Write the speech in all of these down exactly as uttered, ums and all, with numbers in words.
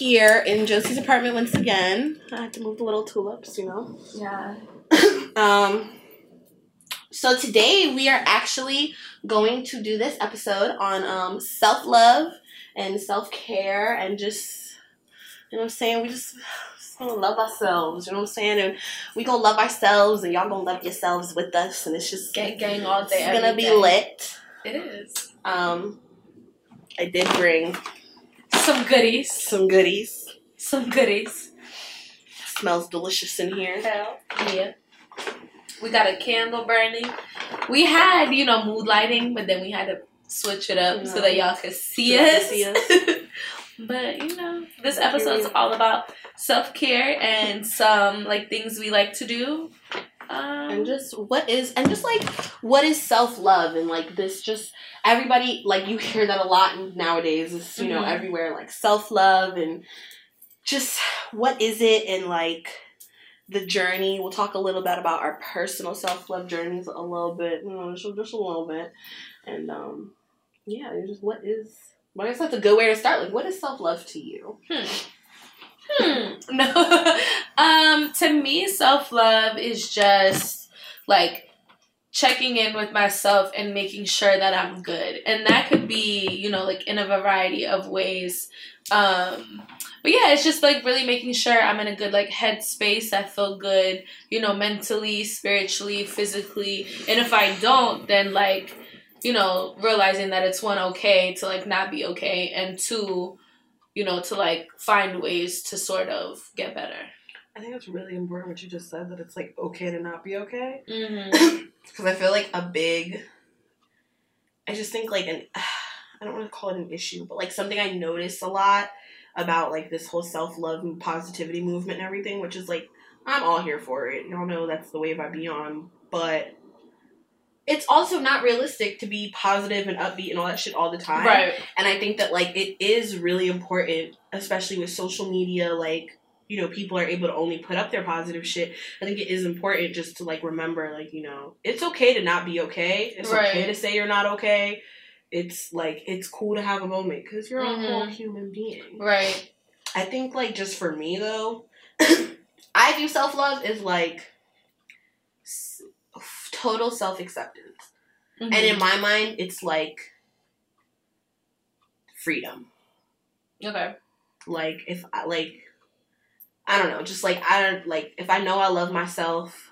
here in Josie's apartment once again. I had to move the little tulips, you know? Yeah. um, so today we are actually going to do this episode on um, self-love and self-care and just, you know what I'm saying? We just... gonna love ourselves, you know what I'm saying? And we gonna love ourselves, and y'all gonna love yourselves with us, and it's just gang gang all day. It's gonna be lit. It is. Um, I did bring some goodies. Some goodies. Some goodies. Smells delicious in here. Hell yeah. We got a candle burning. We had, you know, mood lighting, but then we had to switch it up so that y'all could see us. See us. But, you know, this episode is all about self-care and some, like, things we like to do. Um, and just what is, and just, like, what is self-love? And, like, this just, everybody, like, you hear that a lot nowadays. It's, you know, mm-hmm. everywhere, like, self-love and just what is it and, like, the journey. We'll talk a little bit about our personal self-love journeys a little bit, you know, just, just a little bit. And, um, yeah, just what is... Well, I guess that's a good way to start. Like, what is self-love to you? Hmm. Hmm. No. um, to me, self-love is just, like, checking in with myself and making sure that I'm good. And that could be, you know, like, in a variety of ways. Um, but, yeah, it's just, like, really making sure I'm in a good, like, headspace. I feel good, you know, mentally, spiritually, physically. And if I don't, then, like... you know, realizing that it's, one, okay to, like, not be okay, and two, you know, to, like, find ways to sort of get better. I think it's really important what you just said, that it's, like, okay to not be okay. Mm-hmm. Because I feel like a big, I just think, like, an, I don't want to call it an issue, but, like, something I notice a lot about, like, this whole self-love and positivity movement and everything, which is, like, I'm all here for it. Y'all know that's the wave I be on, but... it's also not realistic to be positive and upbeat and all that shit all the time. Right. And I think that, like, it is really important, especially with social media, like, you know, people are able to only put up their positive shit. I think it is important just to, like, remember, like, you know, it's okay to not be okay. It's right. okay to say you're not okay. It's, like, it's cool to have a moment because you're mm-hmm. a whole human being. Right. I think, like, just for me, though, I view self-love as, like, total self-acceptance. Mm-hmm. And in my mind, it's, like, freedom. Okay. Like, if I, like, I don't know, just, like, I don't, like, if I know I love myself,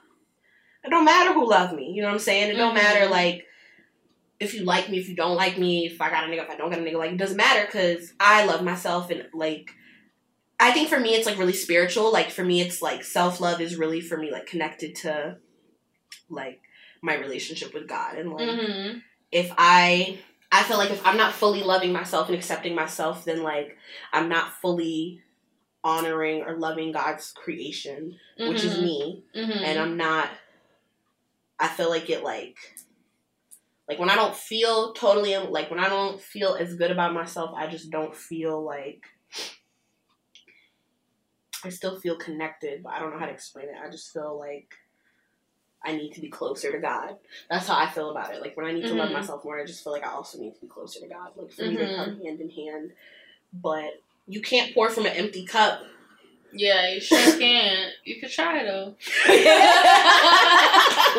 it don't matter who loves me, you know what I'm saying? It mm-hmm. don't matter, like, if you like me, if you don't like me, if I got a nigga, if I don't got a nigga, like, it doesn't matter, because I love myself, and, like, I think for me, it's, like, really spiritual. Like, for me, it's, like, self-love is really, for me, like, connected to, like, my relationship with God. And, like, mm-hmm. if I, I feel like if I'm not fully loving myself and accepting myself, then, like, I'm not fully honoring or loving God's creation, mm-hmm. which is me. Mm-hmm. And I'm not, I feel like it, like, like, when I don't feel totally, like, when I don't feel as good about myself, I just don't feel, like, I still feel connected, but I don't know how to explain it. I just feel, like, I need to be closer to God. That's how I feel about it. Like, when I need to mm-hmm. love myself more, I just feel like I also need to be closer to God. Like, for mm-hmm. me, they come hand in hand. But you can't pour from an empty cup. Yeah, you sure can't. You could try, though.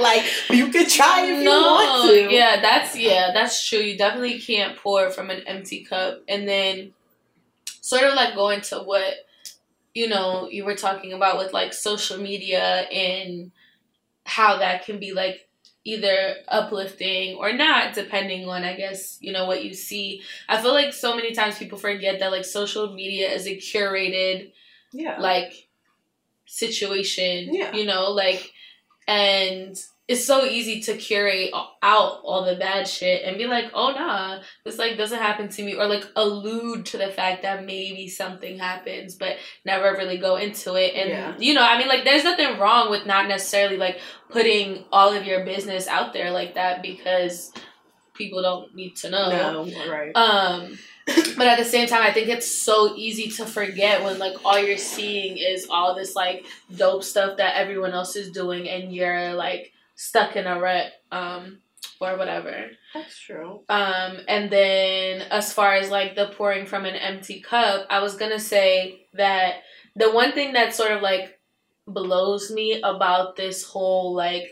Like, you could try if no, you want to. Yeah, that's, yeah, that's true. You definitely can't pour from an empty cup. And then sort of, like, going to what, you know, you were talking about with, like, social media and... how that can be, like, either uplifting or not, depending on, I guess, you know, what you see. I feel like so many times people forget that, like, social media is a curated, yeah. like, situation, yeah. you know, like, and it's so easy to curate out all the bad shit and be like, oh, nah, this, like, doesn't happen to me, or, like, allude to the fact that maybe something happens, but never really go into it. And, yeah. you know, I mean, like, there's nothing wrong with not necessarily, like, putting all of your business out there like that, because people don't need to know. No, right. Um, but at the same time, I think it's so easy to forget when, like, all you're seeing is all this, like, dope stuff that everyone else is doing, and you're, like, stuck in a rut. Um, or whatever. That's true. Um, and then as far as like the pouring from an empty cup, I was gonna say that the one thing that sort of like blows me about this whole like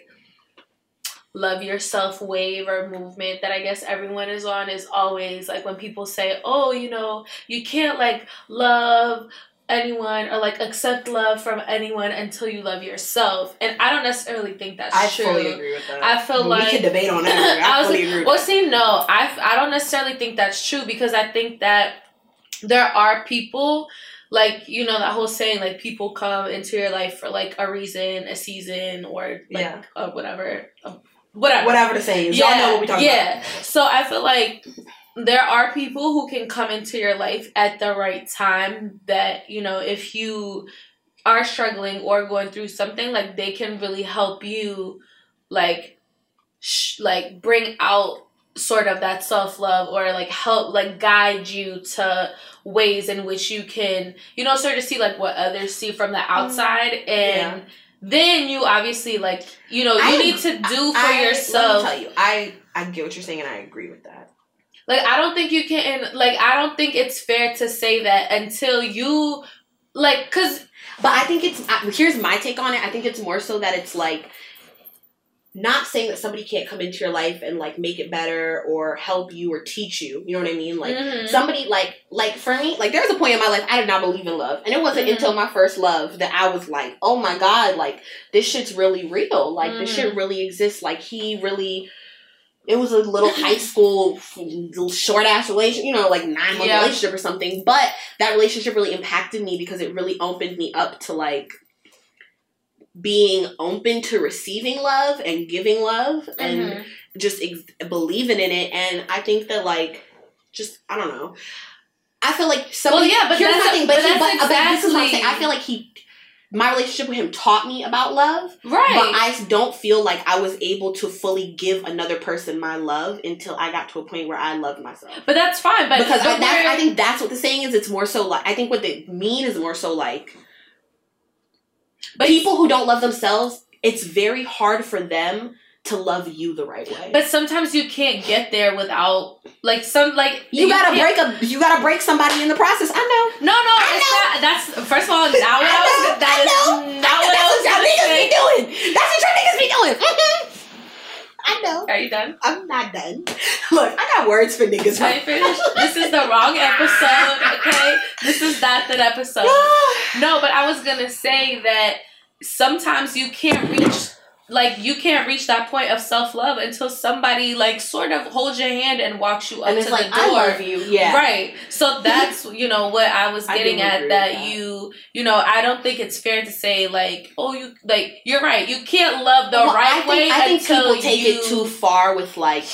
love yourself wave or movement that I guess everyone is on is always like when people say, oh, you know, you can't like love anyone or like accept love from anyone until you love yourself. And I don't necessarily think that's I true. I fully agree with that. I feel but like we can debate on that. I, I was fully like, agree with well, that. see, no, I I don't necessarily think that's true because I think that there are people like, you know, that whole saying like people come into your life for like a reason, a season, or like yeah. uh, whatever, uh, whatever, whatever the saying is. Yeah. Y'all know what we're talking yeah. about. Yeah. So I feel like there are people who can come into your life at the right time that, you know, if you are struggling or going through something, like, they can really help you, like, sh- like bring out sort of that self-love or, like, help, like, guide you to ways in which you can, you know, sort of see, like, what others see from the outside and... Yeah. Then you obviously, like, you know, you I, need to do for I, yourself. Let me tell you, I, I get what you're saying and I agree with that. Like, I don't think you can, like, I don't think it's fair to say that until you, like, because. But I think it's, here's my take on it. I think it's more so that it's, like, not saying that somebody can't come into your life and, like, make it better or help you or teach you. You know what I mean? Like, mm-hmm. somebody, like, like for me, like, there was a point in my life I did not believe in love. And it wasn't mm-hmm. until my first love that I was like, oh, my God, like, this shit's really real. Like, mm-hmm. this shit really exists. Like, he really... It was a little high school, short-ass relationship, you know, like nine-month yeah. relationship or something. But that relationship really impacted me because it really opened me up to, like... being open to receiving love and giving love and mm-hmm. just ex- believing in it. And I think that, like, just, I don't know. I feel like somebody... Well, yeah, but here's that's... Thing, a, but, but, he, that's but, exactly... but this is what I'm saying. I feel like he... My relationship with him taught me about love. Right. But I don't feel like I was able to fully give another person my love until I got to a point where I loved myself. But that's fine. But because I, that's, I think that's what the saying is. It's more so like... I think what they mean is more so like... But people who don't love themselves, it's very hard for them to love you the right way. But sometimes you can't get there without like some like you, you gotta break a you gotta break somebody in the process. I know. No, no, I it's know. Not, that's first of all, not what I, know, I was that I know, is not I know, what I was gonna say. Be doing. That's what your niggas be doing. Mm-hmm. I know. Are you done? I'm not done. Look, I got words for niggas. I finished. This is the wrong episode, okay? This is not that episode. No, but I was gonna say that sometimes you can't reach, like, you can't reach that point of self-love until somebody, like, sort of holds your hand and walks you up and it's to like, the door. I love you. Yeah. Right. So that's, you know, what I was getting I at, that, that you, you know, I don't think it's fair to say, like, oh, you, like, you're right. You can't love the well, right I think, way I think until people take you... it too far with, like...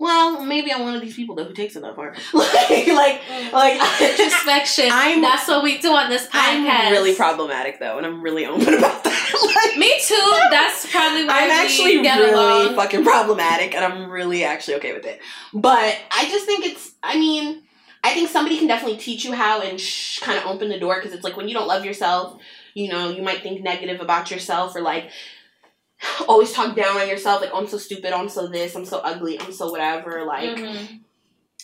Well, maybe I'm one of these people though who takes it that far. like, like, like introspection. I'm, That's what we do on this podcast. I'm really problematic though, and I'm really open about that. like, Me too. That's probably why I'm actually we get really along. Fucking problematic, and I'm really actually okay with it. But I just think it's. I mean, I think somebody can definitely teach you how and sh- kind of open the door because it's like when you don't love yourself, you know, you might think negative about yourself or like. Always talk down on yourself, like, oh, I'm so stupid, oh, I'm so this, I'm so ugly, I'm so whatever, like, mm-hmm.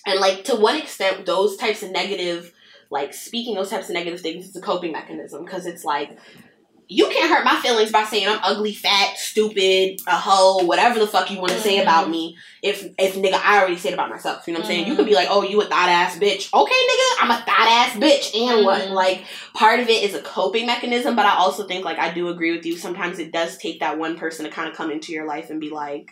and, like, to what extent those types of negative, like, speaking those types of negative things is a coping mechanism, because it's, like, you can't hurt my feelings by saying I'm ugly, fat, stupid, a hoe, whatever the fuck you want to mm-hmm. say about me, if, if, nigga, I already said about myself, you know what I'm mm-hmm. saying? You could be like, oh, you a thot-ass bitch. Okay, nigga, I'm a thot-ass bitch, and mm-hmm. what? Like, part of it is a coping mechanism, but I also think, like, I do agree with you. Sometimes it does take that one person to kind of come into your life and be like,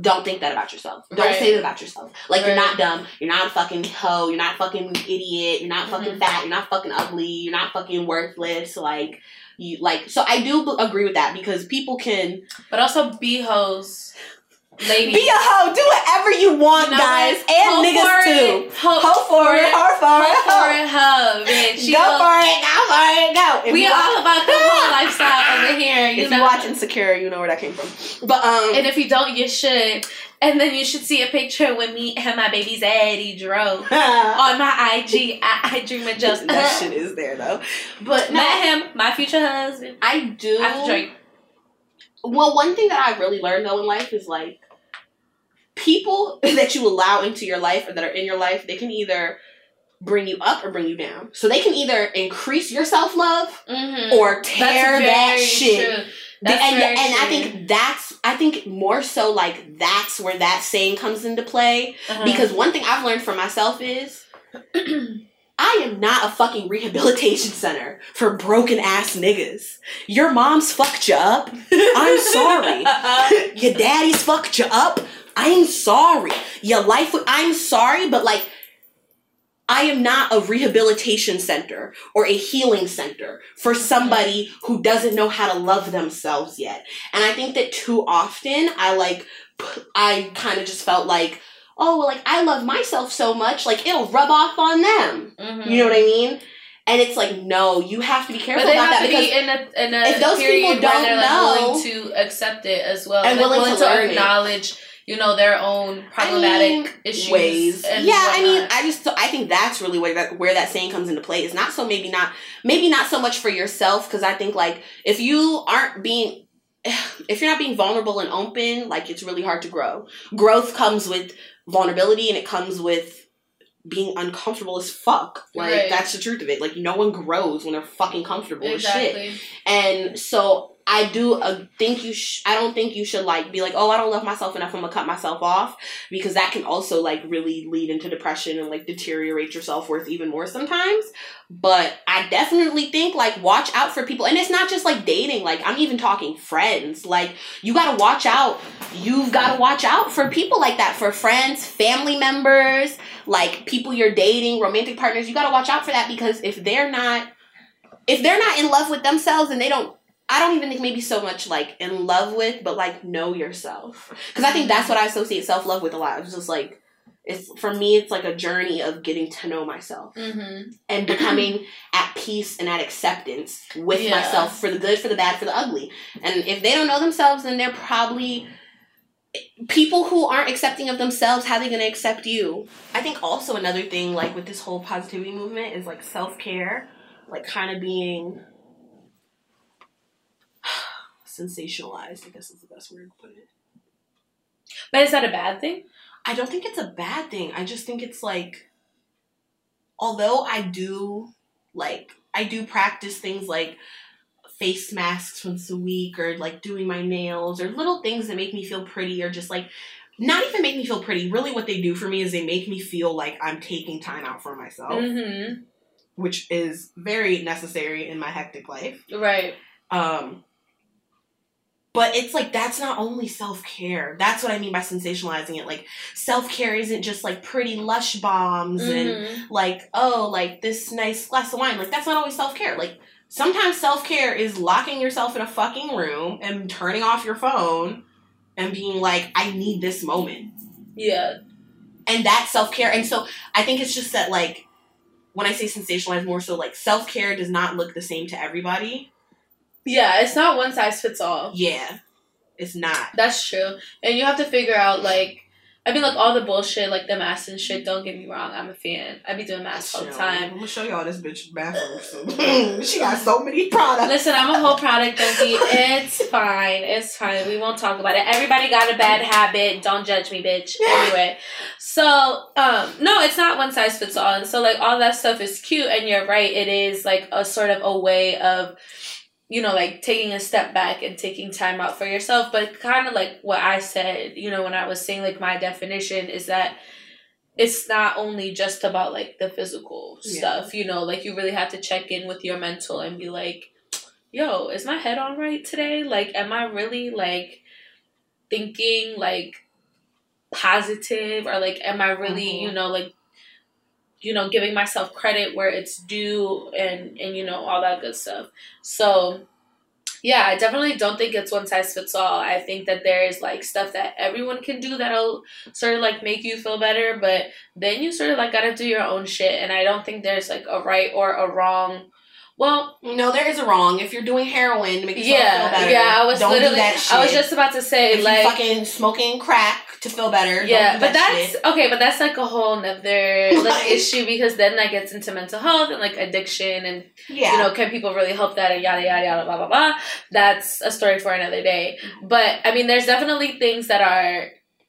don't think that about yourself. Don't right. say that about yourself. Like, right. you're not dumb. You're not a fucking hoe. You're not a fucking idiot. You're not fucking mm-hmm. fat. You're not fucking ugly. You're not fucking worthless. Like... You, like so I do b- agree with that because people can but also be hoes ladies. Be a hoe, do whatever you want, you know, guys, and ho niggas too. Ho, ho for it, ho for it, ho for it, ho. Bitch, go ho. For it, go for it, go. If we all watch, about the whole lifestyle over here. You if know? You watch Insecure, you know where that came from. But um, and if you don't, you should. And then you should see a picture with me and my baby daddy drove on my I G. I, I dream of just that shit is there though. But not him, my future husband. I do. I have to drink. Well, one thing that I really learned though in life is like. people that you allow into your life or that are in your life, they can either bring you up or bring you down. So they can either increase your self-love mm-hmm. or tear that shit. True. That's and and true. I think that's, I think more so like that's where that saying comes into play. Uh-huh. Because one thing I've learned for myself is I am not a fucking rehabilitation center for broken ass niggas. Your mom's fucked you up. I'm sorry. Your daddy's fucked you up. I'm sorry. Your life, I'm sorry, but like, I am not a rehabilitation center or a healing center for somebody who doesn't know how to love themselves yet. And I think that too often I like, I kind of just felt like, oh, well, like I love myself so much, like it'll rub off on them. Mm-hmm. You know what I mean? And it's like, no, you have to be careful about that, because be in a, in a if those people don't they're, like, know, willing to accept it as well, and willing, willing to, to acknowledge it. You know, their own problematic I mean, issues. Ways. And yeah, whatnot. I mean, I just, so I think that's really where that, where that saying comes into play. It's not so maybe not, maybe not so much for yourself, because I think, like, if you aren't being, if you're not being vulnerable and open, like, it's really hard to grow. Growth comes with vulnerability, and it comes with being uncomfortable as fuck. Like, right. That's the truth of it. Like, no one grows when they're fucking comfortable exactly. as shit. And so... I do uh, think you. Sh- I don't think you should like be like, oh, I don't love myself enough. I'm gonna cut myself off, because that can also like really lead into depression and like deteriorate your self-worth even more sometimes. But I definitely think like watch out for people, and it's not just like dating. Like I'm even talking friends. Like you gotta watch out. You've gotta watch out for people like that, for friends, family members, like people you're dating, romantic partners. You gotta watch out for that, because if they're not, if they're not in love with themselves and they don't. I don't even think maybe so much, like, in love with, but, like, know yourself. Because I think that's what I associate self-love with a lot. It's just, like, it's for me, it's, like, a journey of getting to know myself. Mm-hmm. And becoming at peace and at acceptance with yeah. myself, for the good, for the bad, for the ugly. And if they don't know themselves, then they're probably... People who aren't accepting of themselves, how are they going to accept you? I think also another thing, like, with this whole positivity movement is, like, self-care. Like, kind of being... sensationalized, I guess is the best word to put it. But is that a bad thing? I don't think it's a bad thing. I just think it's like, although I do, like, I do practice things like face masks once a week, or like doing my nails, or little things that make me feel pretty, or just like, not even make me feel pretty. Really what they do for me is they make me feel like I'm taking time out for myself. Mm-hmm. Which is very necessary in my hectic life. Right. Um... But it's, like, that's not only self-care. That's what I mean by sensationalizing it. Like, self-care isn't just, like, pretty Lush bombs mm-hmm. and, like, oh, like, this nice glass of wine. Like, that's not always self-care. Like, sometimes self-care is locking yourself in a fucking room and turning off your phone and being like, I need this moment. Yeah. And that's self-care. And so I think it's just that, like, when I say sensationalize, more so, like, self-care does not look the same to everybody. Yeah, it's not one size fits all. Yeah, it's not. That's true. And you have to figure out, like, I mean, like, all the bullshit, like, the masks and shit, don't get me wrong. I'm a fan. I be doing masks all the time. I'm going to show y'all this bitch bathroom soon. She got so many products. Listen, I'm a whole product, Josie. It's fine. It's fine. We won't talk about it. Everybody got a bad habit. Don't judge me, bitch. Anyway. So, um, no, it's not one size fits all. And so, like, all that stuff is cute, and you're right. It is, like, a sort of a way of... you know, like, taking a step back and taking time out for yourself. But kind of like what I said, you know, when I was saying, like, my definition is that it's not only just about, like, the physical yeah. stuff, you know. Like, you really have to check in with your mental and be like, yo, is my head on right today? Like, am I really, like, thinking, like, positive? Or, like, am I really, mm-hmm. you know, like, you know, giving myself credit where it's due, and, and, you know, all that good stuff. So, yeah, I definitely don't think it's one size fits all. I think that there is, like, stuff that everyone can do that'll sort of, like, make you feel better, but then you sort of, like, gotta do your own shit, and I don't think there's, like, a right or a wrong. Well, no, there is a wrong. If you're doing heroin to make yourself yeah, feel better, yeah, I was don't literally, do that shit. I was just about to say, if like... you fucking smoking crack to feel better, yeah, don't do but that that's... shit. Okay, but that's, like, a whole nother like, issue, because then that gets into mental health and, like, addiction and, yeah. you know, can people really help that and yada, yada, yada, blah, blah, blah. That's a story for another day. But, I mean, there's definitely things that are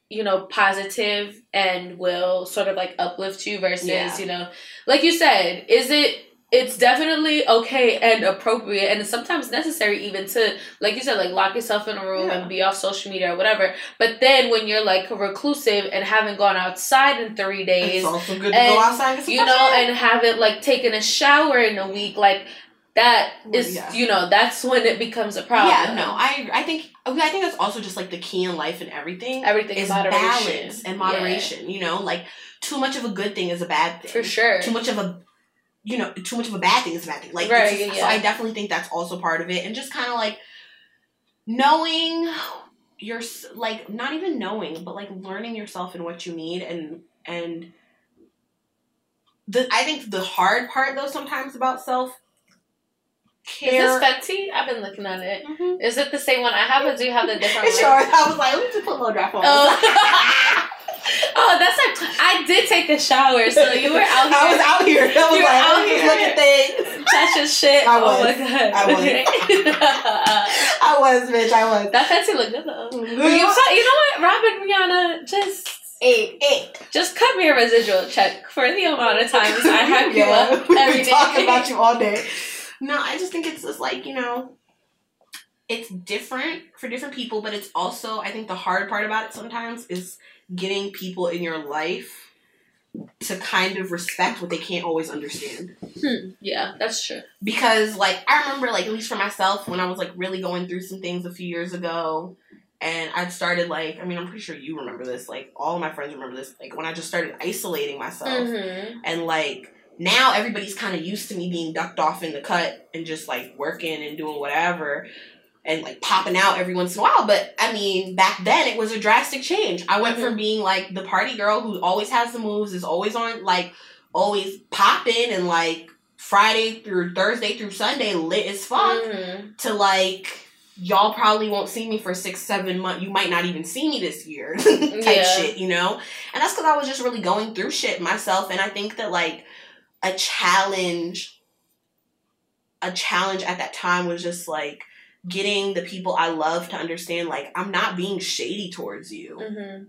you know, positive and will sort of like uplift you versus, yeah. you know, like you said, is it, it's definitely okay and appropriate and sometimes necessary even to, like you said, like lock yourself in a room yeah. and be off social media or whatever. But then when you're like reclusive and haven't gone outside in three days, it's also good to and, go outside, you know, and haven't like taken a shower in a week, like that is, yeah. you know, that's when it becomes a problem. Yeah, no, I, I think, I think that's also just like the key in life and everything. Everything is moderation. Balance and moderation, yeah. you know, like too much of a good thing is a bad thing. For sure. Too much of a you know, too much of a bad thing is a bad thing. Like, right, just, yeah. so I definitely think that's also part of it. And just kind of, like, knowing your, like, not even knowing, but, like, learning yourself and what you need. And, and the, I think the hard part, though, sometimes about self care. Is this Fenty? I've been looking at it. Mm-hmm. Is it the same one I have, or do you have the different one? Sure. I was like, let me just put a little drop on. Oh. Oh, that's like, I did take a shower, so you were out here. I was out here. I was you like, were out here. Look at things. Touch your shit. I was. Oh my God. I was. I was, bitch. I was. That Fenty looked good, though. You, you know what? Robin, Rihanna, just... Eight, eight. Just cut me a residual check for the amount of times I have you yeah, up every day. Talking about you all day. No, I just think it's just like, you know... It's different for different people, but it's also, I think the hard part about it sometimes is getting people in your life to kind of respect what they can't always understand. Hmm. Yeah, that's true. Because, like, I remember, like, at least for myself, when I was, like, really going through some things a few years ago, and I started, like, I mean, I'm pretty sure you remember this, like, all of my friends remember this, like, when I just started isolating myself, mm-hmm. and, like, now everybody's kind of used to me being ducked off in the cut and just, like, working and doing whatever, and, like, popping out every once in a while. But, I mean, back then, it was a drastic change. I went mm-hmm. from being, like, the party girl who always has the moves, is always on, like, always popping and, like, Friday through Thursday through Sunday, lit as fuck, mm-hmm. to, like, y'all probably won't see me for six, seven months. You might not even see me this year type yeah. shit, you know? And that's because I was just really going through shit myself. And I think that, like, a challenge, a challenge at that time was just, like, getting the people I love to understand, like, I'm not being shady towards you. Mm-hmm.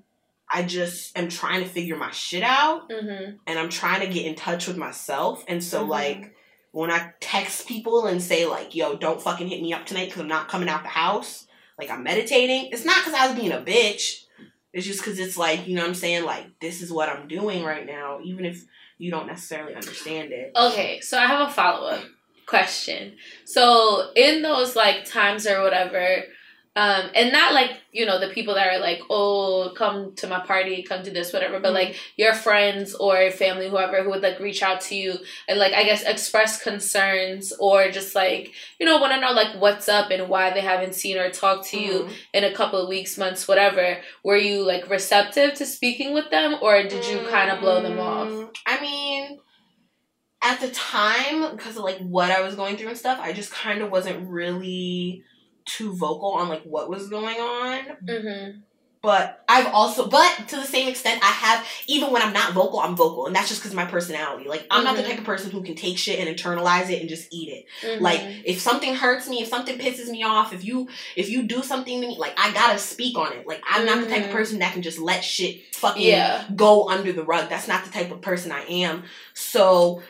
I just am trying to figure my shit out, mm-hmm. and I'm trying to get in touch with myself. And so, mm-hmm. like, when I text people and say, like, yo, don't fucking hit me up tonight because I'm not coming out the house, like, I'm meditating, it's not because I was being a bitch. It's just because it's like, you know what I'm saying? Like, this is what I'm doing right now, even if you don't necessarily understand it. Okay, so I have a follow-up question. So in those like times or whatever, um and not like, you know, the people that are like, oh, come to my party, come to this, whatever, but mm-hmm. like your friends or family, whoever, who would like reach out to you and like, I guess, express concerns or just like, you know, want to know like what's up and why they haven't seen or talked to mm-hmm. you in a couple of weeks, months, whatever. Were you like receptive to speaking with them, or did you mm-hmm. kind of blow them off? I mean, at the time, because of, like, what I was going through and stuff, I just kind of wasn't really too vocal on, like, what was going on. Mm-hmm. But I've also... But to the same extent, I have... Even when I'm not vocal, I'm vocal. And that's just because of my personality. Like, I'm mm-hmm. not the type of person who can take shit and internalize it and just eat it. Mm-hmm. Like, if something hurts me, if something pisses me off, if you if you do something to me, like, I gotta speak on it. Like, I'm mm-hmm. not the type of person that can just let shit fucking yeah. go under the rug. That's not the type of person I am. So...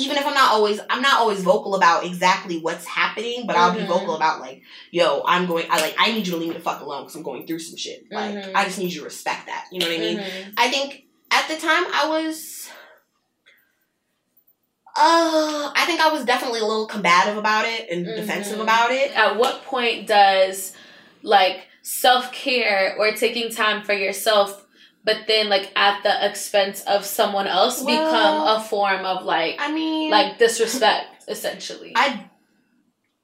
Even if I'm not always, I'm not always vocal about exactly what's happening, but I'll mm-hmm. be vocal about, like, yo, I'm going, I like, I need you to leave me the fuck alone because I'm going through some shit. Like, mm-hmm. I just need you to respect that. You know what I mean? Mm-hmm. I think at the time I was, uh, I think I was definitely a little combative about it and mm-hmm. defensive about it. At what point does, like, self-care or taking time for yourself, but then, like, at the expense of someone else, well, become a form of, like, I mean, like, disrespect, essentially? I,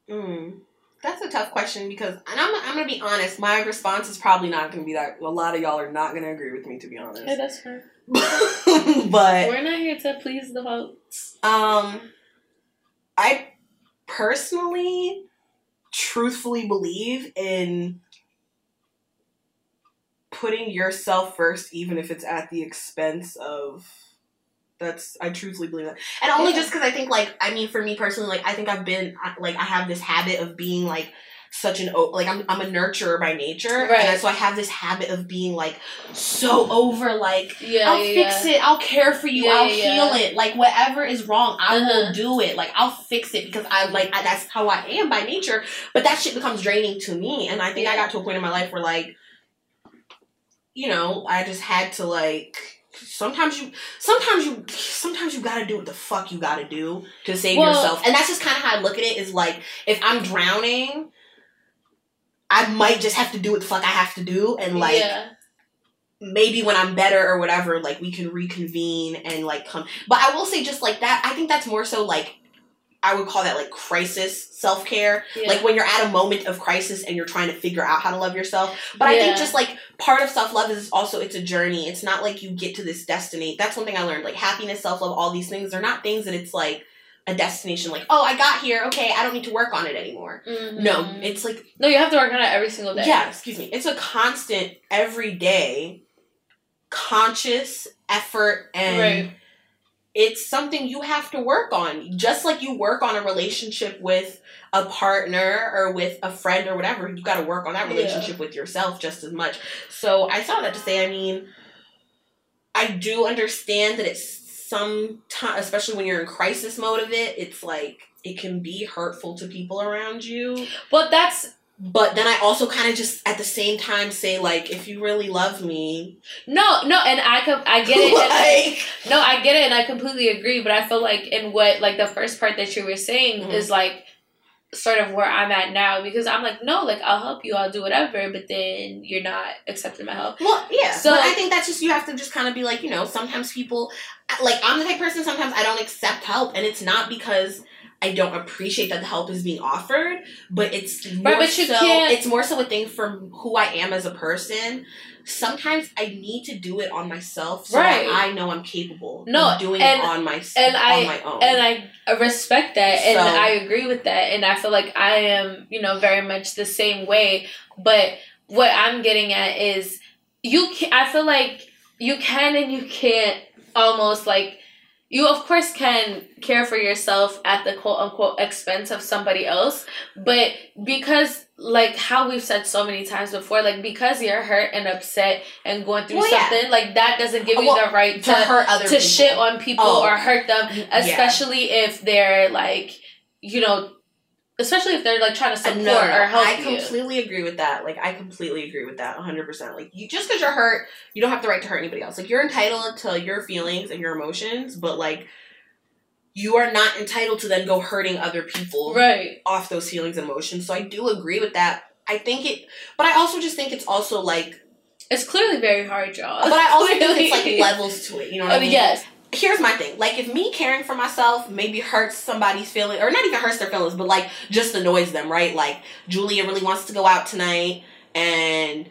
mm, that's a tough question because, and I'm, I'm going to be honest, my response is probably not going to be that, a lot of y'all are not going to agree with me, to be honest. Yeah, that's fine. But. We're not here to please the votes. Um, I personally, truthfully believe in putting yourself first, even if it's at the expense of, that's, I truthfully believe that. And only yeah. just because I think, like, I mean, for me personally, like, I think I've been, like, I have this habit of being, like, such an, like, I'm I'm a nurturer by nature. Right. And so I have this habit of being, like, so over, like, yeah, I'll yeah, fix yeah. it. I'll care for you. Yeah, I'll yeah. heal it. Like, whatever is wrong, I uh-huh. will do it. Like, I'll fix it because I, like, I, that's how I am by nature. But that shit becomes draining to me. And I think yeah. I got to a point in my life where, like, you know, I just had to, like, sometimes you, sometimes you, sometimes you gotta do what the fuck you gotta do to save well, yourself. And that's just kind of how I look at it, is like, if I'm drowning, I might just have to do what the fuck I have to do. And like, yeah. maybe when I'm better or whatever, like we can reconvene and like come. But I will say just like that, I think that's more so like, I would call that like crisis self-care. Yeah. Like when you're at a moment of crisis and you're trying to figure out how to love yourself. But yeah. I think just like part of self-love is also, it's a journey. It's not like you get to this destiny. That's one thing I learned. Like happiness, self-love, all these things, they're not things that it's like a destination. Like, oh, I got here. Okay. I don't need to work on it anymore. Mm-hmm. No, it's like. No, you have to work on it every single day. Yeah. Excuse me. It's a constant everyday conscious effort and right. it's something you have to work on. Just like you work on a relationship with a partner or with a friend or whatever, you got to work on that relationship yeah. with yourself just as much. So I saw that to say, I mean, I do understand that it's sometimes, especially when you're in crisis mode of it, it's like it can be hurtful to people around you. But that's... But then I also kind of just at the same time say, like, if you really love me. No, no, and I com- I get it. Like, I, no, I get it, and I completely agree. But I feel like in what, like, the first part that you were saying mm-hmm. is, like, sort of where I'm at now. Because I'm like, no, like, I'll help you. I'll do whatever. But then you're not accepting my help. Well, yeah. So but I think that's just, you have to just kind of be like, you know, sometimes people, like, I'm the type of person, sometimes I don't accept help. And it's not because I don't appreciate that the help is being offered, but it's more right, but you so can't. It's more so a thing from who I am as a person. Sometimes I need to do it on myself so right. that I know I'm capable no, of doing and, it on my and on I, my own. And I respect that so, and I agree with that, and I feel like I am, you know, very much the same way. But what I'm getting at is you can, I feel like you can and you can't almost like you, of course, can care for yourself at the quote-unquote expense of somebody else. But because, like, how we've said so many times before, like, because you're hurt and upset and going through well, something, yeah. like, that doesn't give you well, the right to, to, hurt other to shit on people oh. or hurt them. Especially yeah. if they're, like, you know, especially if they're, like, trying to support no, or help I you. I completely agree with that. Like, I completely agree with that one hundred percent. Like, you, just because you're hurt, you don't have the right to hurt anybody else. Like, you're entitled to your feelings and your emotions, but, like, you are not entitled to then go hurting other people right. off those feelings and emotions. So I do agree with that. I think it... But I also just think it's also, like... It's clearly very hard, y'all. But I also think it's, like, levels to it. You know what oh, I mean? Yes. Here's my thing. Like, if me caring for myself maybe hurts somebody's feelings, or not even hurts their feelings, but, like, just annoys them, right? Like, Julia really wants to go out tonight, and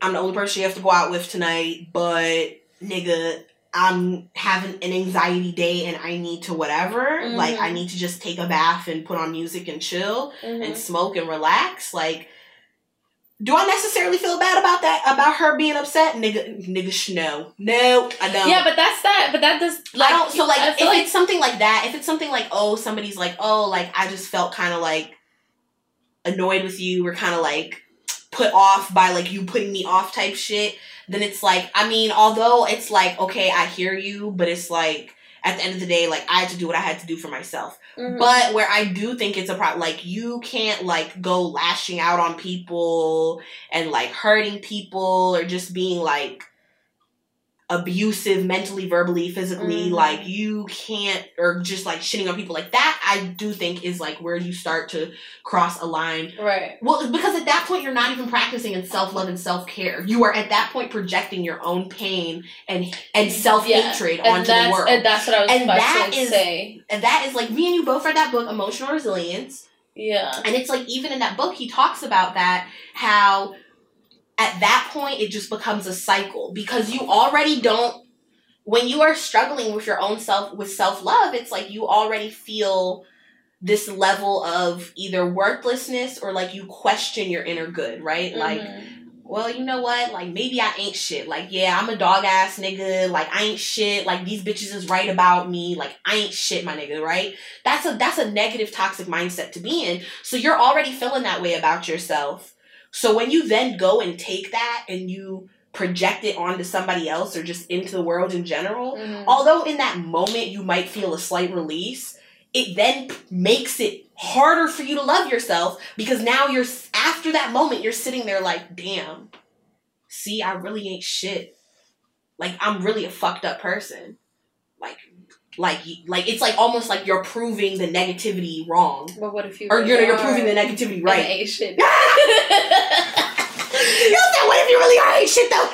I'm the only person you have to go out with tonight, but, nigga, I'm having an anxiety day, and I need to whatever. Mm-hmm. Like, I need to just take a bath and put on music and chill mm-hmm. and smoke and relax. Like, do I necessarily feel bad about that? About her being upset? Nigga, nigga, no. No, I don't. Yeah, but that's that. But that does, like... I don't, so, like, if like, it's something like that, if it's something like, oh, somebody's like, oh, like, I just felt kind of, like, annoyed with you, or kind of, like, put off by, like, you putting me off type shit, then it's, like, I mean, although it's, like, okay, I hear you, but it's, like, at the end of the day, like, I had to do what I had to do for myself. Mm-hmm. But where I do think it's a problem, like, you can't, like, go lashing out on people and, like, hurting people or just being, like, abusive mentally, verbally, physically. Mm-hmm. Like, you can't, or just, like, shitting on people. Like, that I do think is, like, where you start to cross a line. Right. Well, because at that point, you're not even practicing in self-love and self-care. You are, at that point, projecting your own pain and and self-hatred yeah. and onto the world. And that's what I was and about that to is, say. And that is, like, me and you both read that book, Emotional Resilience. Yeah. And it's, like, even in that book, he talks about that, how... At that point, it just becomes a cycle because you already don't, when you are struggling with your own self, with self-love, it's like you already feel this level of either worthlessness or like you question your inner good, right? Mm-hmm. Like well, you know what? Like, maybe I ain't shit. Like, yeah, I'm a dog ass nigga. Like, I ain't shit. Like, these bitches is right about me. Like, I ain't shit, my nigga, right? That's a, that's a negative, toxic mindset to be in. So you're already feeling that way about yourself. So when you then go and take that and you project it onto somebody else or just into the world in general, mm-hmm. although in that moment you might feel a slight release, it then makes it harder for you to love yourself, because now you're, after that moment, you're sitting there like, damn, see, I really ain't shit. Like, I'm really a fucked up person. Like, like, like it's like almost like you're proving the negativity wrong. But what if you, or really you're, you're proving the negativity right? I ain't shit. You said, what if you really are ain't shit though?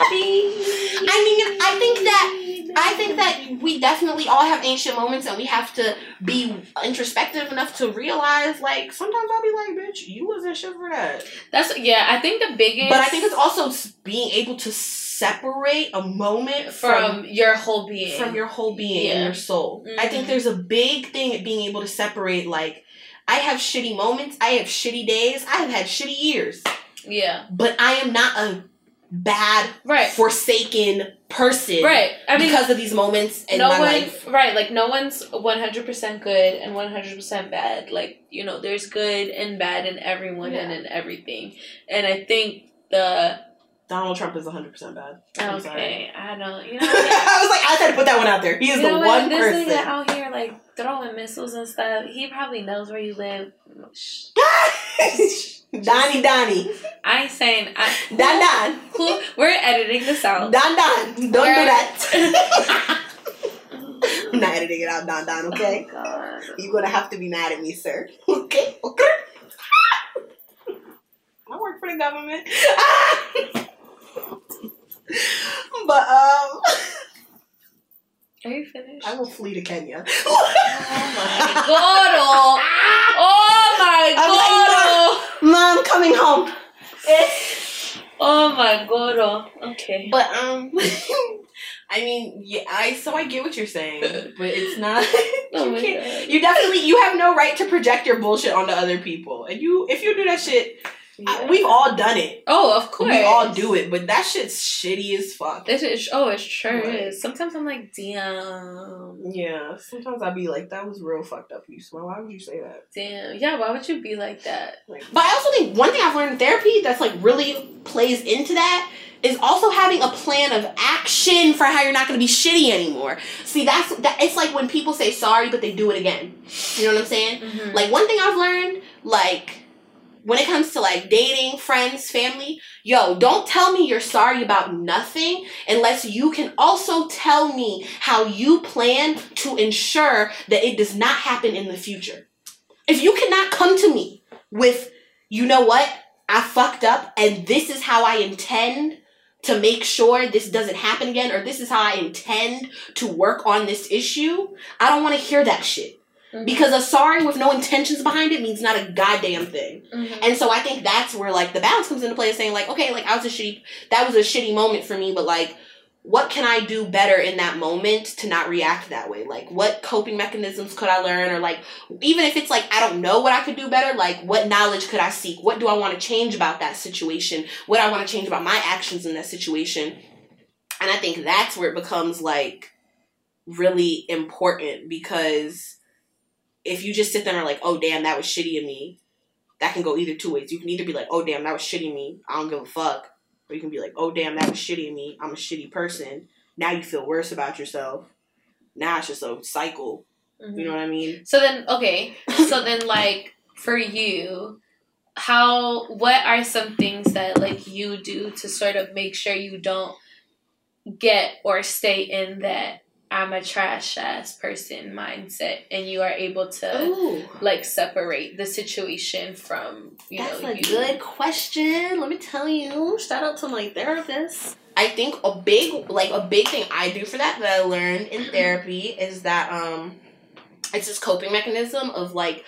I mean, I mean, I think that. I think that we definitely all have ancient moments, and we have to be introspective enough to realize, like, sometimes I'll be like, bitch, you wasn't shit for that. That's, yeah, I think the biggest... But I think it's also being able to separate a moment from... From your whole being. From your whole being yeah. and your soul. Mm-hmm. I think there's a big thing at being able to separate, like, I have shitty moments, I have shitty days, I have had shitty years. Yeah. But I am not a... bad, right. forsaken person, right? I mean, because of these moments in no my one, life, right? Like, no one's one hundred percent good and one hundred percent bad. Like, you know, there's good and bad in everyone yeah. and in everything. And I think the Donald Trump is one hundred percent bad. I'm okay, sorry. I don't. You know, like, I was like, I had to put that one out there. He is the one what? person. This nigga out here like throwing missiles and stuff. He probably knows where you live. Shh. Donnie, Donnie. I ain't saying. I, who, Don, Don. Who, we're editing this out. Don, Don. Don't we're, do that. I'm not editing it out, Don, Don, okay? Oh, God. You're going to have to be mad at me, sir. Okay? Okay. I work for the government. But, um... Are you finished? I will flee to Kenya. Oh, my God. Oh, oh my God. Oh. Mom, coming home. Oh my God. Okay. But um I mean, yeah, I so I get what you're saying, but it's not oh my God. You definitely you have no right to project your bullshit onto other people. And you if you do that shit, yeah. I, we've all done it. Oh, of course. We all do it, but that shit's shitty as fuck. This is oh, it sure right. is. Sometimes I'm like, damn. Yeah, sometimes I'll be like, that was real fucked up, you smell. Why would you say that? Damn. Yeah, why would you be like that? Like, but I also think one thing I've learned in therapy that's like really plays into that is also having a plan of action for how you're not going to be shitty anymore. See, that's that. It's like when people say sorry, but they do it again. You know what I'm saying? Mm-hmm. Like one thing I've learned, like. When it comes to, like, dating, friends, family, yo, don't tell me you're sorry about nothing unless you can also tell me how you plan to ensure that it does not happen in the future. If you cannot come to me with, you know what, I fucked up and this is how I intend to make sure this doesn't happen again, or this is how I intend to work on this issue, I don't want to hear that shit. Mm-hmm. Because a sorry with no intentions behind it means not a goddamn thing. Mm-hmm. And so I think that's where, like, the balance comes into play, saying, like, okay, like, I was a shitty, that was a shitty moment for me, but, like, what can I do better in that moment to not react that way? Like, what coping mechanisms could I learn? Or, like, even if it's, like, I don't know what I could do better, like, what knowledge could I seek? What do I want to change about that situation? What do I want to change about my actions in that situation? And I think that's where it becomes, like, really important, because... if you just sit there and are like, oh, damn, that was shitty of me, that can go either two ways. You can either be like, oh, damn, that was shitty of me, I don't give a fuck. Or you can be like, oh, damn, that was shitty of me, I'm a shitty person. Now you feel worse about yourself. Now it's just a cycle. Mm-hmm. You know what I mean? So then, okay. So then, like, for you, how, what are some things that, like, you do to sort of make sure you don't get or stay in that I'm a trash ass person mindset, and you are able to Ooh. like separate the situation from you That's know. That's a you. good question. Let me tell you. Shout out to my therapist. I think a big like a big thing I do for that that I learned in therapy is that um, it's this coping mechanism of like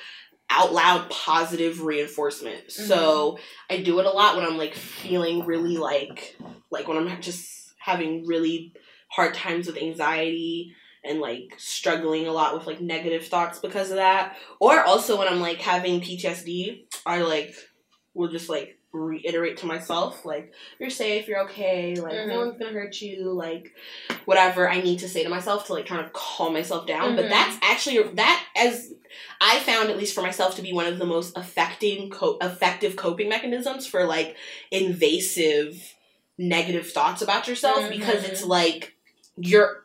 out loud positive reinforcement. Mm-hmm. So I do it a lot when I'm like feeling really like like when I'm just having really hard times with anxiety and, like, struggling a lot with, like, negative thoughts because of that. Or also when I'm, like, having P T S D, I, like, will just, like, reiterate to myself, like, you're safe, you're okay, like, mm-hmm. no one's gonna hurt you, like, whatever I need to say to myself to, like, kind of calm myself down. Mm-hmm. But that's actually, that, as I found, at least for myself, to be one of the most effective, co- effective coping mechanisms for, like, invasive, negative thoughts about yourself, mm-hmm. because it's, like, you're...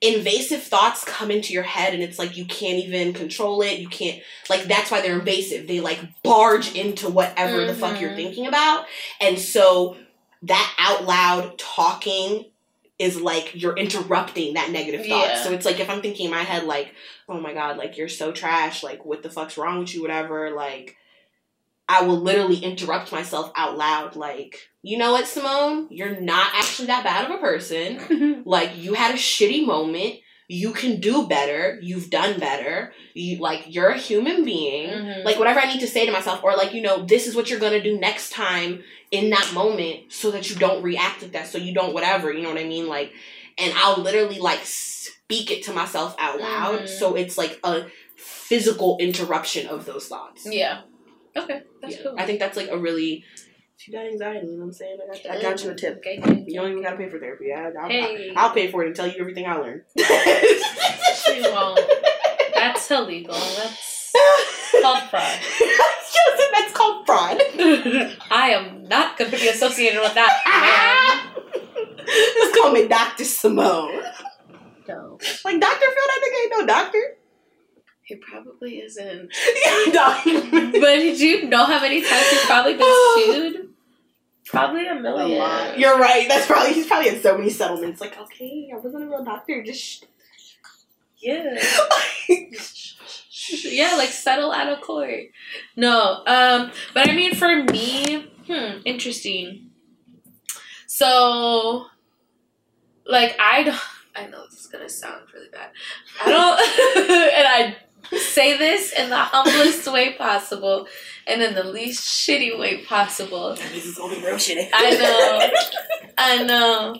invasive thoughts come into your head and it's like you can't even control it. You can't, like, that's why they're invasive. They, like, barge into whatever mm-hmm. the fuck you're thinking about. And so that out loud talking is like you're interrupting that negative thought. Yeah. So it's like if I'm thinking in my head, like, oh my God, like, you're so trash, like, what the fuck's wrong with you, whatever, like, I will literally interrupt myself out loud, like, you know what, Simone? You're not actually that bad of a person. Like, you had a shitty moment. You can do better. You've done better. You, like, you're a human being. Mm-hmm. Like, whatever I need to say to myself, or, like, you know, this is what you're going to do next time in that moment so that you don't react like that, so you don't whatever, you know what I mean? Like, and I'll literally, like, speak it to myself out loud. Mm-hmm. So it's, like, a physical interruption of those thoughts. Yeah. Okay, that's yeah. cool. I think that's, like, a really... If you got anxiety, you know what I'm saying? I got, I got you a tip. Okay. You don't even got to pay for therapy. I, I'll, hey. I'll pay for it and tell you everything I learned. She won't. That's illegal. That's called fraud. Joseph, that's called fraud. I am not going to be associated with that. Just call me Doctor Simone. No. Like, Doctor Phil, that nigga ain't no doctor. He probably isn't. But did you know how many times he's probably been sued? Probably a million. A lot. You're right. That's probably he's probably in so many settlements. Like, okay, I wasn't a real doctor. Just sh- yeah, yeah, like settle out of court. No, um, but I mean, for me, hmm, interesting. So, like, I don't. I know this is gonna sound really bad. I don't, and I. Say this in the humblest way possible and in the least shitty way possible. This is going to be real shitty. I know. I know.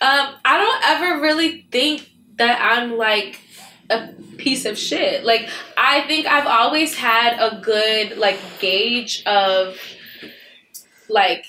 Um, I don't ever really think that I'm, like, a piece of shit. Like, I think I've always had a good, like, gauge of, like,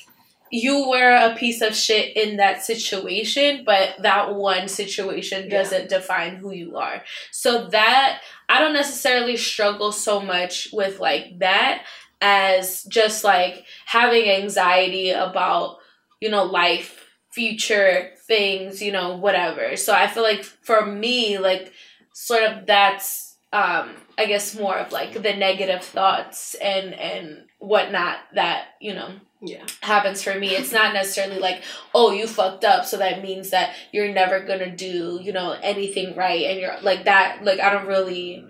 you were a piece of shit in that situation, but that one situation doesn't yeah. define who you are. So that... I don't necessarily struggle so much with, like, that as just, like, having anxiety about, you know, life, future things, you know, whatever. So I feel like for me, like, sort of that's, um, I guess, more of, like, the negative thoughts and, and whatnot that, you know, yeah, happens for me. It's not necessarily like, oh, you fucked up, so that means that you're never gonna do, you know, anything right, and you're like that. Like, I don't really,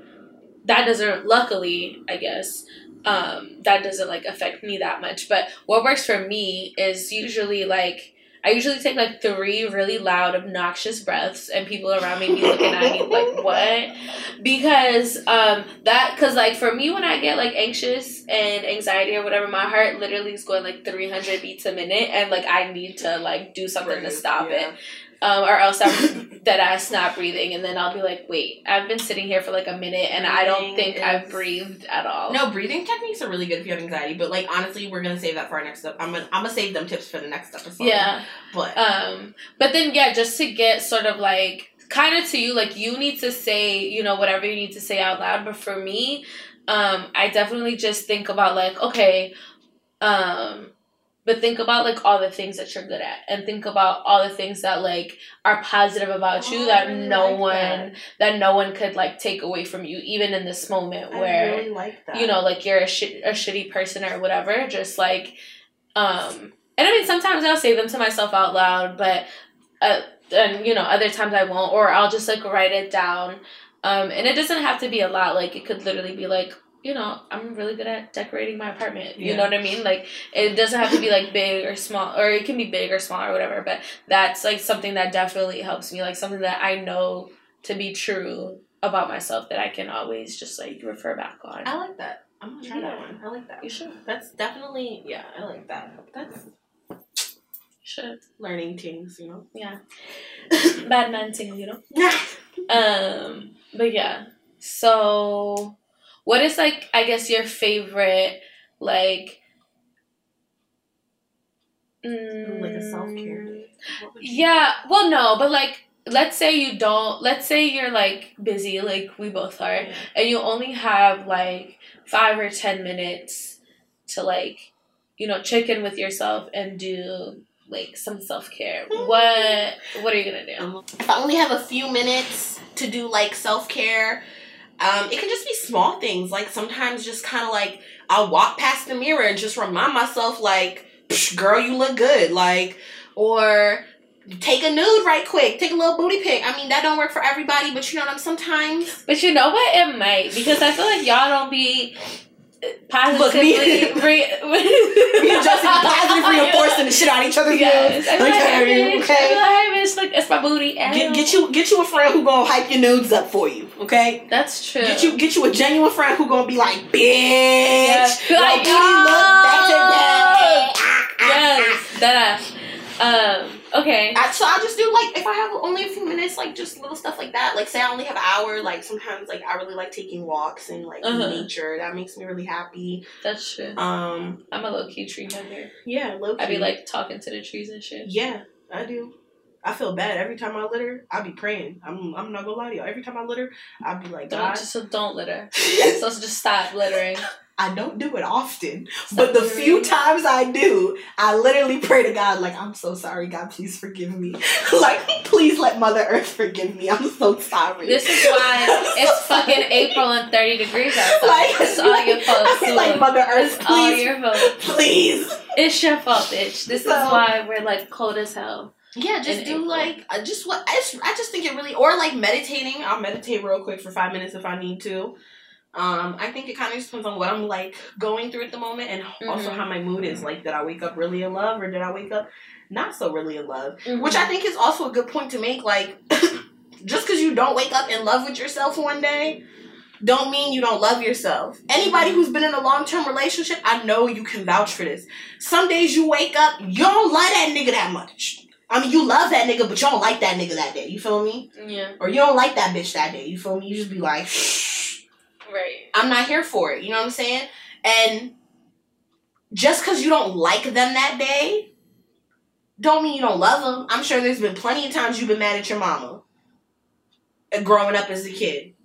that doesn't, luckily, I guess, um, that doesn't, like, affect me that much. But what works for me is usually, like, I usually take, like, three really loud, obnoxious breaths, and people around me be looking at me like, what? Because, um, that, because, like, for me, when I get, like, anxious and anxiety or whatever, my heart literally is going, like, three hundred beats a minute, and, like, I need to, like, do something right. to stop yeah. it. Um, or else I'm dead ass not breathing, and then I'll be like, wait, I've been sitting here for, like, a minute, and breathing I don't think is... I've breathed at all. No, breathing techniques are really good if you have anxiety, but, like, honestly, we're gonna save that for our next episode. I'm gonna I'm gonna save them tips for the next episode. Yeah, but um, but then yeah, just to get sort of, like, kind of to you, like, you need to say, you know, whatever you need to say out loud. But for me, um, I definitely just think about, like, okay, um. But think about, like, all the things that you're good at, and think about all the things that, like, are positive about oh, you that really no like one that. that no one could, like, take away from you, even in this moment I where really like that. You know, like, you're a shit a shitty person or whatever. Just like, um, and I mean, sometimes I'll say them to myself out loud, but uh, and you know, other times I won't, or I'll just, like, write it down, um, and it doesn't have to be a lot. Like, it could literally be like, you know, I'm really good at decorating my apartment. You yeah. know what I mean? Like, it doesn't have to be, like, big or small, or it can be big or small or whatever, but that's, like, something that definitely helps me, like, something that I know to be true about myself that I can always just, like, refer back on. I like that. I'm gonna try yeah. that one. I like that. You should. That's definitely, yeah, I like that. That's... Should. Learning things, you know? Yeah. Bad man things, you know? um, but, yeah. So... What is, like, I guess, your favorite, like, Mm. Like a self-care day. Yeah. Do? Well, no, but like, let's say you don't, let's say you're like busy, like we both are, yeah. and you only have like five or ten minutes to like, you know, check in with yourself and do like some self-care. Mm-hmm. What, what are you going to do? If I only have a few minutes to do like self-care, um, it can just be small things. Like sometimes just kind of like I'll walk past the mirror and just remind myself like, girl, you look good. Like, or take a nude right quick. Take a little booty pic. I mean, that don't work for everybody, but you know what I'm sometimes. But you know what? It might. Because I feel like y'all don't be positively... Look, me, re- me and Josie positively reinforcing the shit on each other's yes. nudes. I like, like, hey, okay? bitch, look, it's my booty. Get, get, you, get you a friend who gonna hype your nudes up for you, okay? That's true. Get you get you a genuine friend who gonna be like, bitch, yes. your like, booty oh. look back to that. Yes, that ass. Um, okay. I, so I just do, like, if I have only a few minutes, like, just little stuff like that. Like, say I only have an hour, like, sometimes, like, I really like taking walks and, like, uh-huh. nature. That makes me really happy. That's true. Um, I'm a low-key tree hugger. Yeah, low-key. I be, like, talking to the trees and shit. Yeah, I do. I feel bad. Every time I litter, I be praying. I'm I'm not gonna lie to y'all. Every time I litter, I be like, God. Don't, so don't litter. So just stop littering. I don't do it often, Stop but the littering. few times I do, I literally pray to God, like, I'm so sorry, God, please forgive me. Like, please let Mother Earth forgive me. I'm so sorry. This is why it's fucking April and thirty degrees outside. Like, it's all like, your fault. I mean, like, Mother Earth, it's please. It's all your fault. Please. It's your fault, bitch. This so, is why we're, like, cold as hell. Yeah, just do, April. like, I just what, I just, I just think it really, or, like, meditating. I'll meditate real quick for five minutes if I need to. Um, I think it kind of just depends on what I'm, like, going through at the moment and mm-hmm. also how my mood is. Like, did I wake up really in love or did I wake up not so really in love? Mm-hmm. Which I think is also a good point to make. Like, just because you don't wake up in love with yourself one day don't mean you don't love yourself. Anybody who's been in a long-term relationship, I know you can vouch for this. Some days you wake up, you don't love that nigga that much. I mean, you love that nigga, but you don't like that nigga that day. You feel me? Yeah. Or you don't like that bitch that day. You feel me? You just be like... Right. I'm not here for it. You know what I'm saying? And just because you don't like them that day don't mean you don't love them. I'm sure there's been plenty of times you've been mad at your mama growing up as a kid.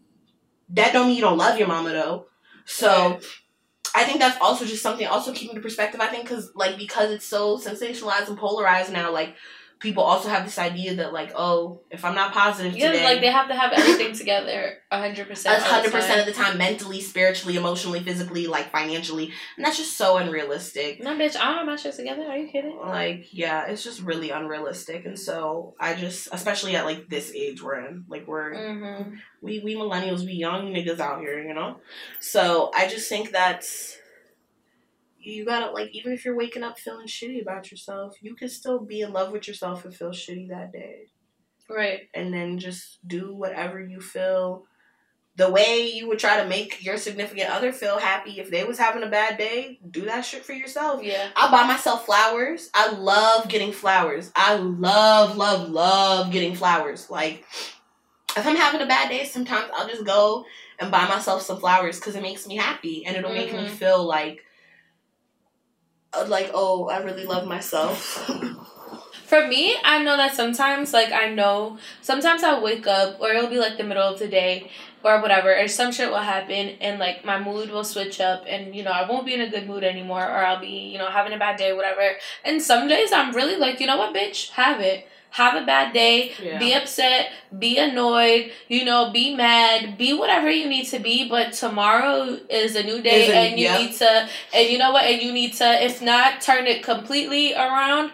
That don't mean you don't love your mama, though. So I think that's also just something, also keeping the perspective, I think, because like because it's so sensationalized and polarized now, like, people also have this idea that, like, oh, if I'm not positive yeah, today... Yeah, like, they have to have everything together one hundred percent one hundred percent of the time, mentally, spiritually, emotionally, physically, like, financially. And that's just so unrealistic. No, bitch, I don't have my shit together. Are you kidding? Like, yeah, it's just really unrealistic. And so I just... Especially at, like, this age we're in. Like, we're... Mm-hmm. We, we millennials, we young niggas out here, you know? So I just think that's... You gotta, like, even if you're waking up feeling shitty about yourself, you can still be in love with yourself and feel shitty that day. Right. And then just do whatever you feel. The way you would try to make your significant other feel happy if they was having a bad day, do that shit for yourself. Yeah. I buy myself flowers. I love getting flowers. I love, love, love getting flowers. Like, if I'm having a bad day, sometimes I'll just go and buy myself some flowers because it makes me happy and it'll mm-hmm. make me feel like, like, oh, I really love myself. For me, I know that sometimes, like, I know, sometimes I wake up, or it'll be, like, the middle of the day, or whatever, or some shit will happen, and, like, my mood will switch up, and, you know, I won't be in a good mood anymore, or I'll be, you know, having a bad day, whatever, and some days I'm really like, you know what, bitch, have it. Have a bad day, yeah. be upset, be annoyed, you know, be mad, be whatever you need to be, but tomorrow is a new day Isn't, and you yeah. need to, and you know what, and you need to, if not turn it completely around,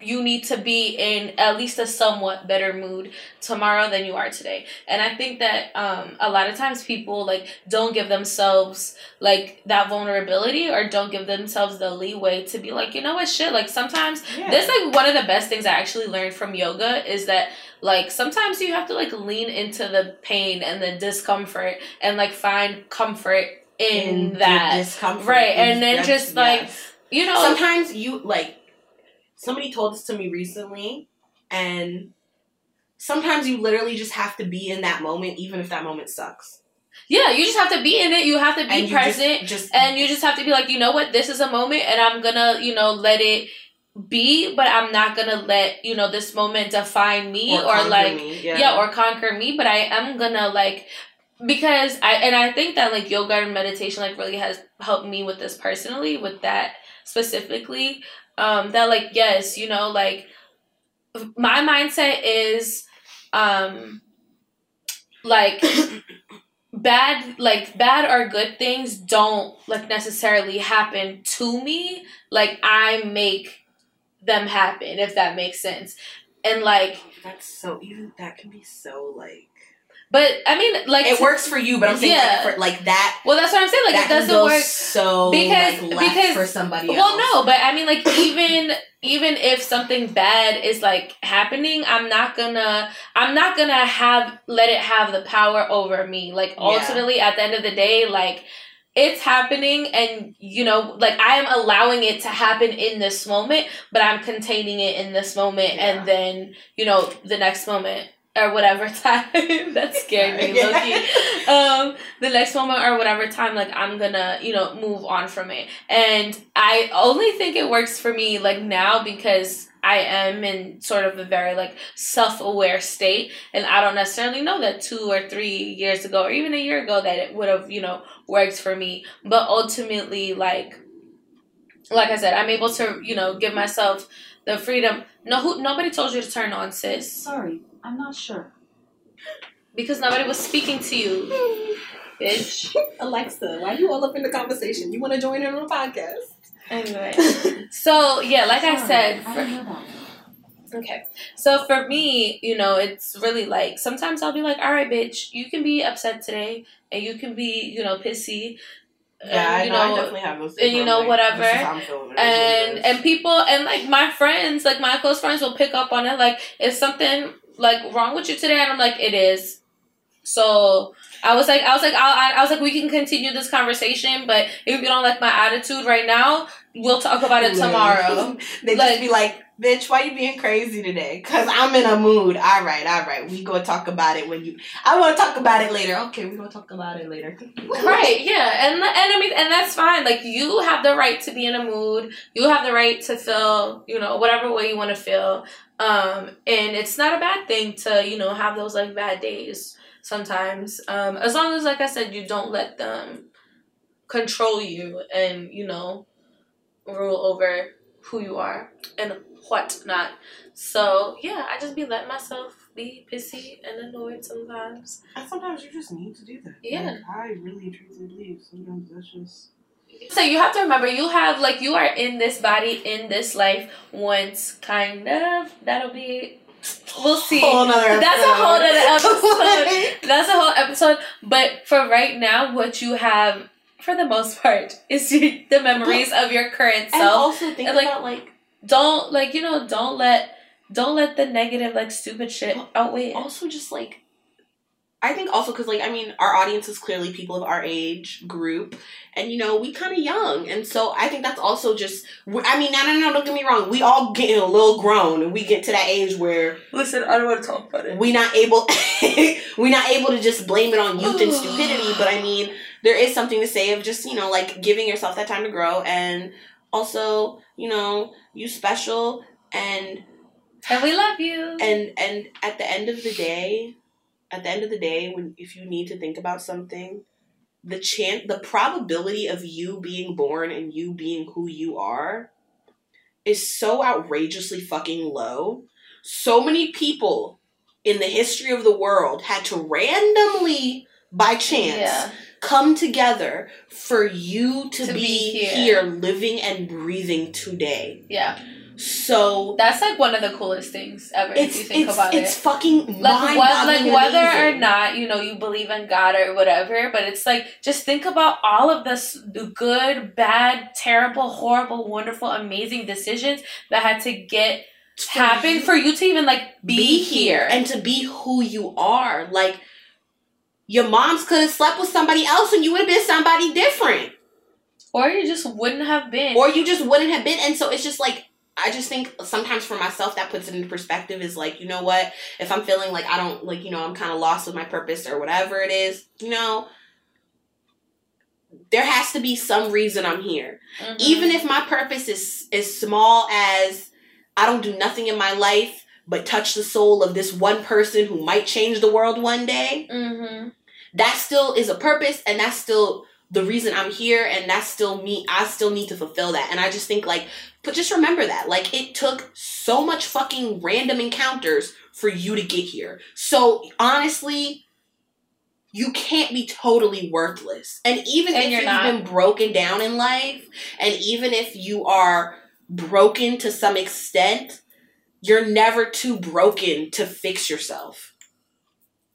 you need to be in at least a somewhat better mood tomorrow than you are today. And I think that um, a lot of times people, like, don't give themselves, like, that vulnerability or don't give themselves the leeway to be like, you know what, shit, like, sometimes, yeah. this is, like, one of the best things I actually learned from yoga is that, like, sometimes you have to, like, lean into the pain and the discomfort and, like, find comfort in, in that discomfort, right? And then just, like, yes. you know, sometimes you, like, somebody told this to me recently, and sometimes you literally just have to be in that moment, even if that moment sucks. Yeah, you just have to be in it. You have to be present, just, just, and you just have to be like, you know what, this is a moment, and I'm gonna, you know, let it be, but I'm not gonna let, you know, this moment define me or, or like me. Yeah. yeah, or conquer me, but I am gonna like, because I, and I think that like yoga and meditation like really has helped me with this personally, with that specifically, um, that like, yes, you know, like my mindset is, um, like bad, like bad or good things don't like necessarily happen to me. Like I make them happen, if that makes sense. And like, oh, that's so, even that can be so like, but I mean, like it works for you, but I'm saying yeah. like, for, like that. Well, that's what I'm saying. Like that it doesn't work so because like, left because for somebody. Well, else. no, but I mean, like even even if something bad is like happening, I'm not gonna I'm not gonna have let it have the power over me. Like ultimately, yeah. at the end of the day, like it's happening, and you know, like I am allowing it to happen in this moment, but I'm containing it in this moment, yeah. and then you know, the next moment. Or whatever time that scared me, yeah. Loki. Um, the next moment or whatever time, like I'm gonna, you know, move on from it. And I only think it works for me like now because I am in sort of a very like self-aware state, and I don't necessarily know that two or three years ago or even a year ago that it would have, you know, worked for me. But ultimately, like, like I said, I'm able to, you know, give myself the freedom. No, who, nobody told you to turn on, sis. Sorry. I'm not sure. Because nobody was speaking to you, bitch. Alexa, why are you all up in the conversation? You want to join in on a podcast? Anyway. So, yeah, like Sorry, I said. For, I didn't know that. Okay. So, for me, you know, it's really like, sometimes I'll be like, all right, bitch, you can be upset today. And you can be, you know, pissy. Yeah, and, you I know, know. I definitely have those. And you know, like, whatever. And and people and like my friends, like my close friends, will pick up on it. Like, is something like wrong with you today? And I'm like, it is. So I was like, I was like, I, I was like, we can continue this conversation, but if you don't like my attitude right now, we'll talk about it tomorrow. They like, just be like, bitch, why you being crazy today? Cause I'm in a mood. All right, all right. We gonna talk about it when you. I want to talk about it later. Okay, we gonna talk about it later. Right? Yeah, and and I mean, and that's fine. Like you have the right to be in a mood. You have the right to feel, you know, whatever way you want to feel. Um, and it's not a bad thing to, you know, have those like bad days sometimes. Um, as long as, like I said, you don't let them control you and, you know, rule over who you are and what not. So yeah, I just be letting myself be pissy and annoyed sometimes. And sometimes you just need to do that. Yeah. Like, I really truly believe sometimes that's just. So you have to remember, you have like you are in this body in this life once, kind of. That'll be. We'll see. Whole nother That's a whole other episode. That's a whole episode. But for right now, what you have, for the most part, is the memories but, of your current self. And also think and, like, about like. Don't like you know. Don't let don't let the negative like stupid shit outweigh it. Also, just like I think also because like I mean our audience is clearly people of our age group, and you know we kind of young, and so I think that's also just I mean no no no don't get me wrong, we all getting a little grown and we get to that age where listen I don't want to talk about it. We not able we not able to just blame it on youth and stupidity, but I mean there is something to say of just you know like giving yourself that time to grow and. Also, you know, you special and and we love you. And and at the end of the day, at the end of the day, when if you need to think about something, the chance, the probability of you being born and you being who you are, is so outrageously fucking low. So many people in the history of the world had to randomly, by chance. Yeah. Come together for you to, to be, be here. here living and breathing today. Yeah. So that's like one of the coolest things ever if you think it's, about it's it. It's fucking like, what, like whether amazing. Or not, you know, you believe in God or whatever, but it's like just think about all of this, the good, bad, terrible, horrible, wonderful, amazing decisions that had to get to happen you, for you to even like be, be here. here and to be who you are. Like your moms could have slept with somebody else and you would have been somebody different. Or you just wouldn't have been. Or you just wouldn't have been. And so it's just like, I just think sometimes for myself that puts it into perspective is like, you know what? If I'm feeling like I don't, like, you know, I'm kind of lost with my purpose or whatever it is, you know, there has to be some reason I'm here. Mm-hmm. Even if my purpose is as small as I don't do nothing in my life but touch the soul of this one person who might change the world one day. Mm-hmm. That still is a purpose, and that's still the reason I'm here, and that's still me. I still need to fulfill that. And I just think, like, but just remember that. Like, it took so much fucking random encounters for you to get here. So, honestly, you can't be totally worthless. And even and if you've not. been broken down in life, and even if you are broken to some extent, you're never too broken to fix yourself.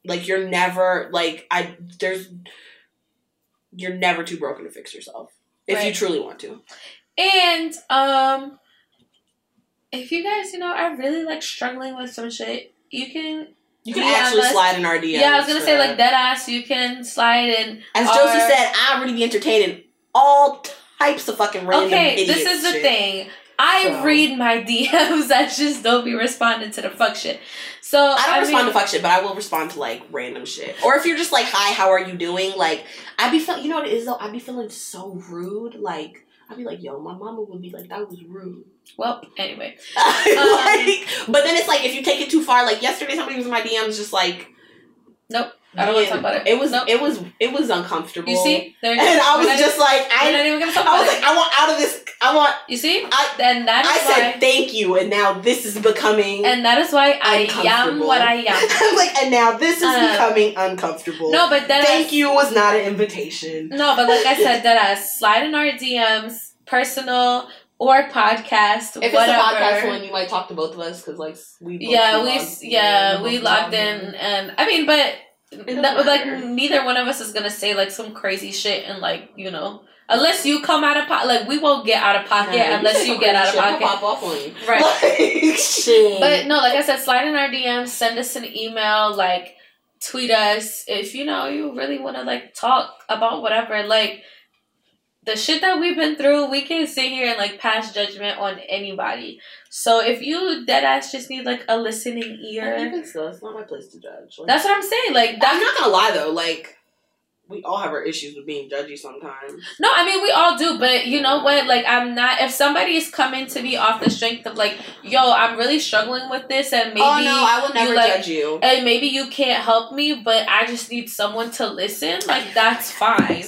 Like, you're never, like, I, there's... You're never too broken to fix yourself if right. you truly want to. And um, if you guys, you know, are really like struggling with some shit, you can you can actually us. slide in our D Ms. Yeah, I was gonna say that. Like dead ass, you can slide in. As our... Josie said, I already be entertaining all types of fucking random. Okay, this is the shit. thing. I so. read my D Ms. I just don't be responding to the fuck shit. So I don't I respond mean, to fuck shit, but I will respond to like random shit. Or if you're just like, "Hi, how are you doing?" Like I be feeling, you know what it is though. I be feeling so rude. Like I'd be like, "Yo, my mama would be like, that was rude." Well, anyway. like, um, but then it's like if you take it too far. Like yesterday, somebody was in my D Ms, just like, "Nope." I don't want to talk about it. It was nope. it was it was uncomfortable. You see, there you go. And I was not just even, like, I not even gonna talk I was about like, it. I want out of this. I want. You see, I, and that is I why, said thank you, and now this is becoming. And that is why I am what I am. I'm like, and now this is uh, becoming uncomfortable. No, but then thank I, you was not an invitation. No, but like I said, that I slide in our D Ms, personal. Or podcast, if whatever. If it's a podcast one, you might talk to both of us because, like, we both yeah we logged, yeah we logged in, and I mean, but that, like neither one of us is gonna say like some crazy shit, and like you know, unless you come out of pocket, like we won't get out of pocket no, unless you, you get out of pocket. Pop off on you, right? Like, shit. But no, like I said, slide in our D Ms, send us an email, like tweet us if you know you really want to like talk about whatever, like. The shit that we've been through, we can sit here and, like, pass judgment on anybody. So, if you deadass just need, like, a listening ear. I think it's, it's not my place to judge. Like, that's what I'm saying. Like, that's, I'm not gonna lie, though. Like, we all have our issues with being judgy sometimes. No, I mean, we all do. But, you know what? Like, I'm not... If somebody is coming to me off the strength of, like, yo, I'm really struggling with this, and maybe... Oh, no, I will never you, like, judge you. And maybe you can't help me, but I just need someone to listen. Like, that's fine.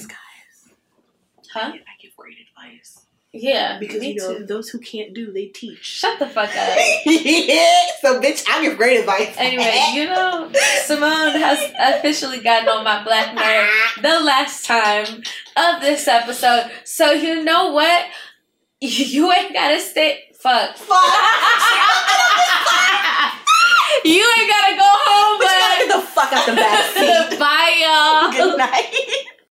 Huh? I, give, I give great advice. Yeah, because you know too. Those who can't do, they teach. Shut the fuck up. Yeah, so bitch, I give great advice. Anyway, you know, Simone has officially gotten on my black mirror the last time of this episode. So you know what? You ain't gotta stay. Fuck. Fuck. You ain't gotta go home. But, but you gotta get the fuck out the back seat. Bye, y'all. Good night.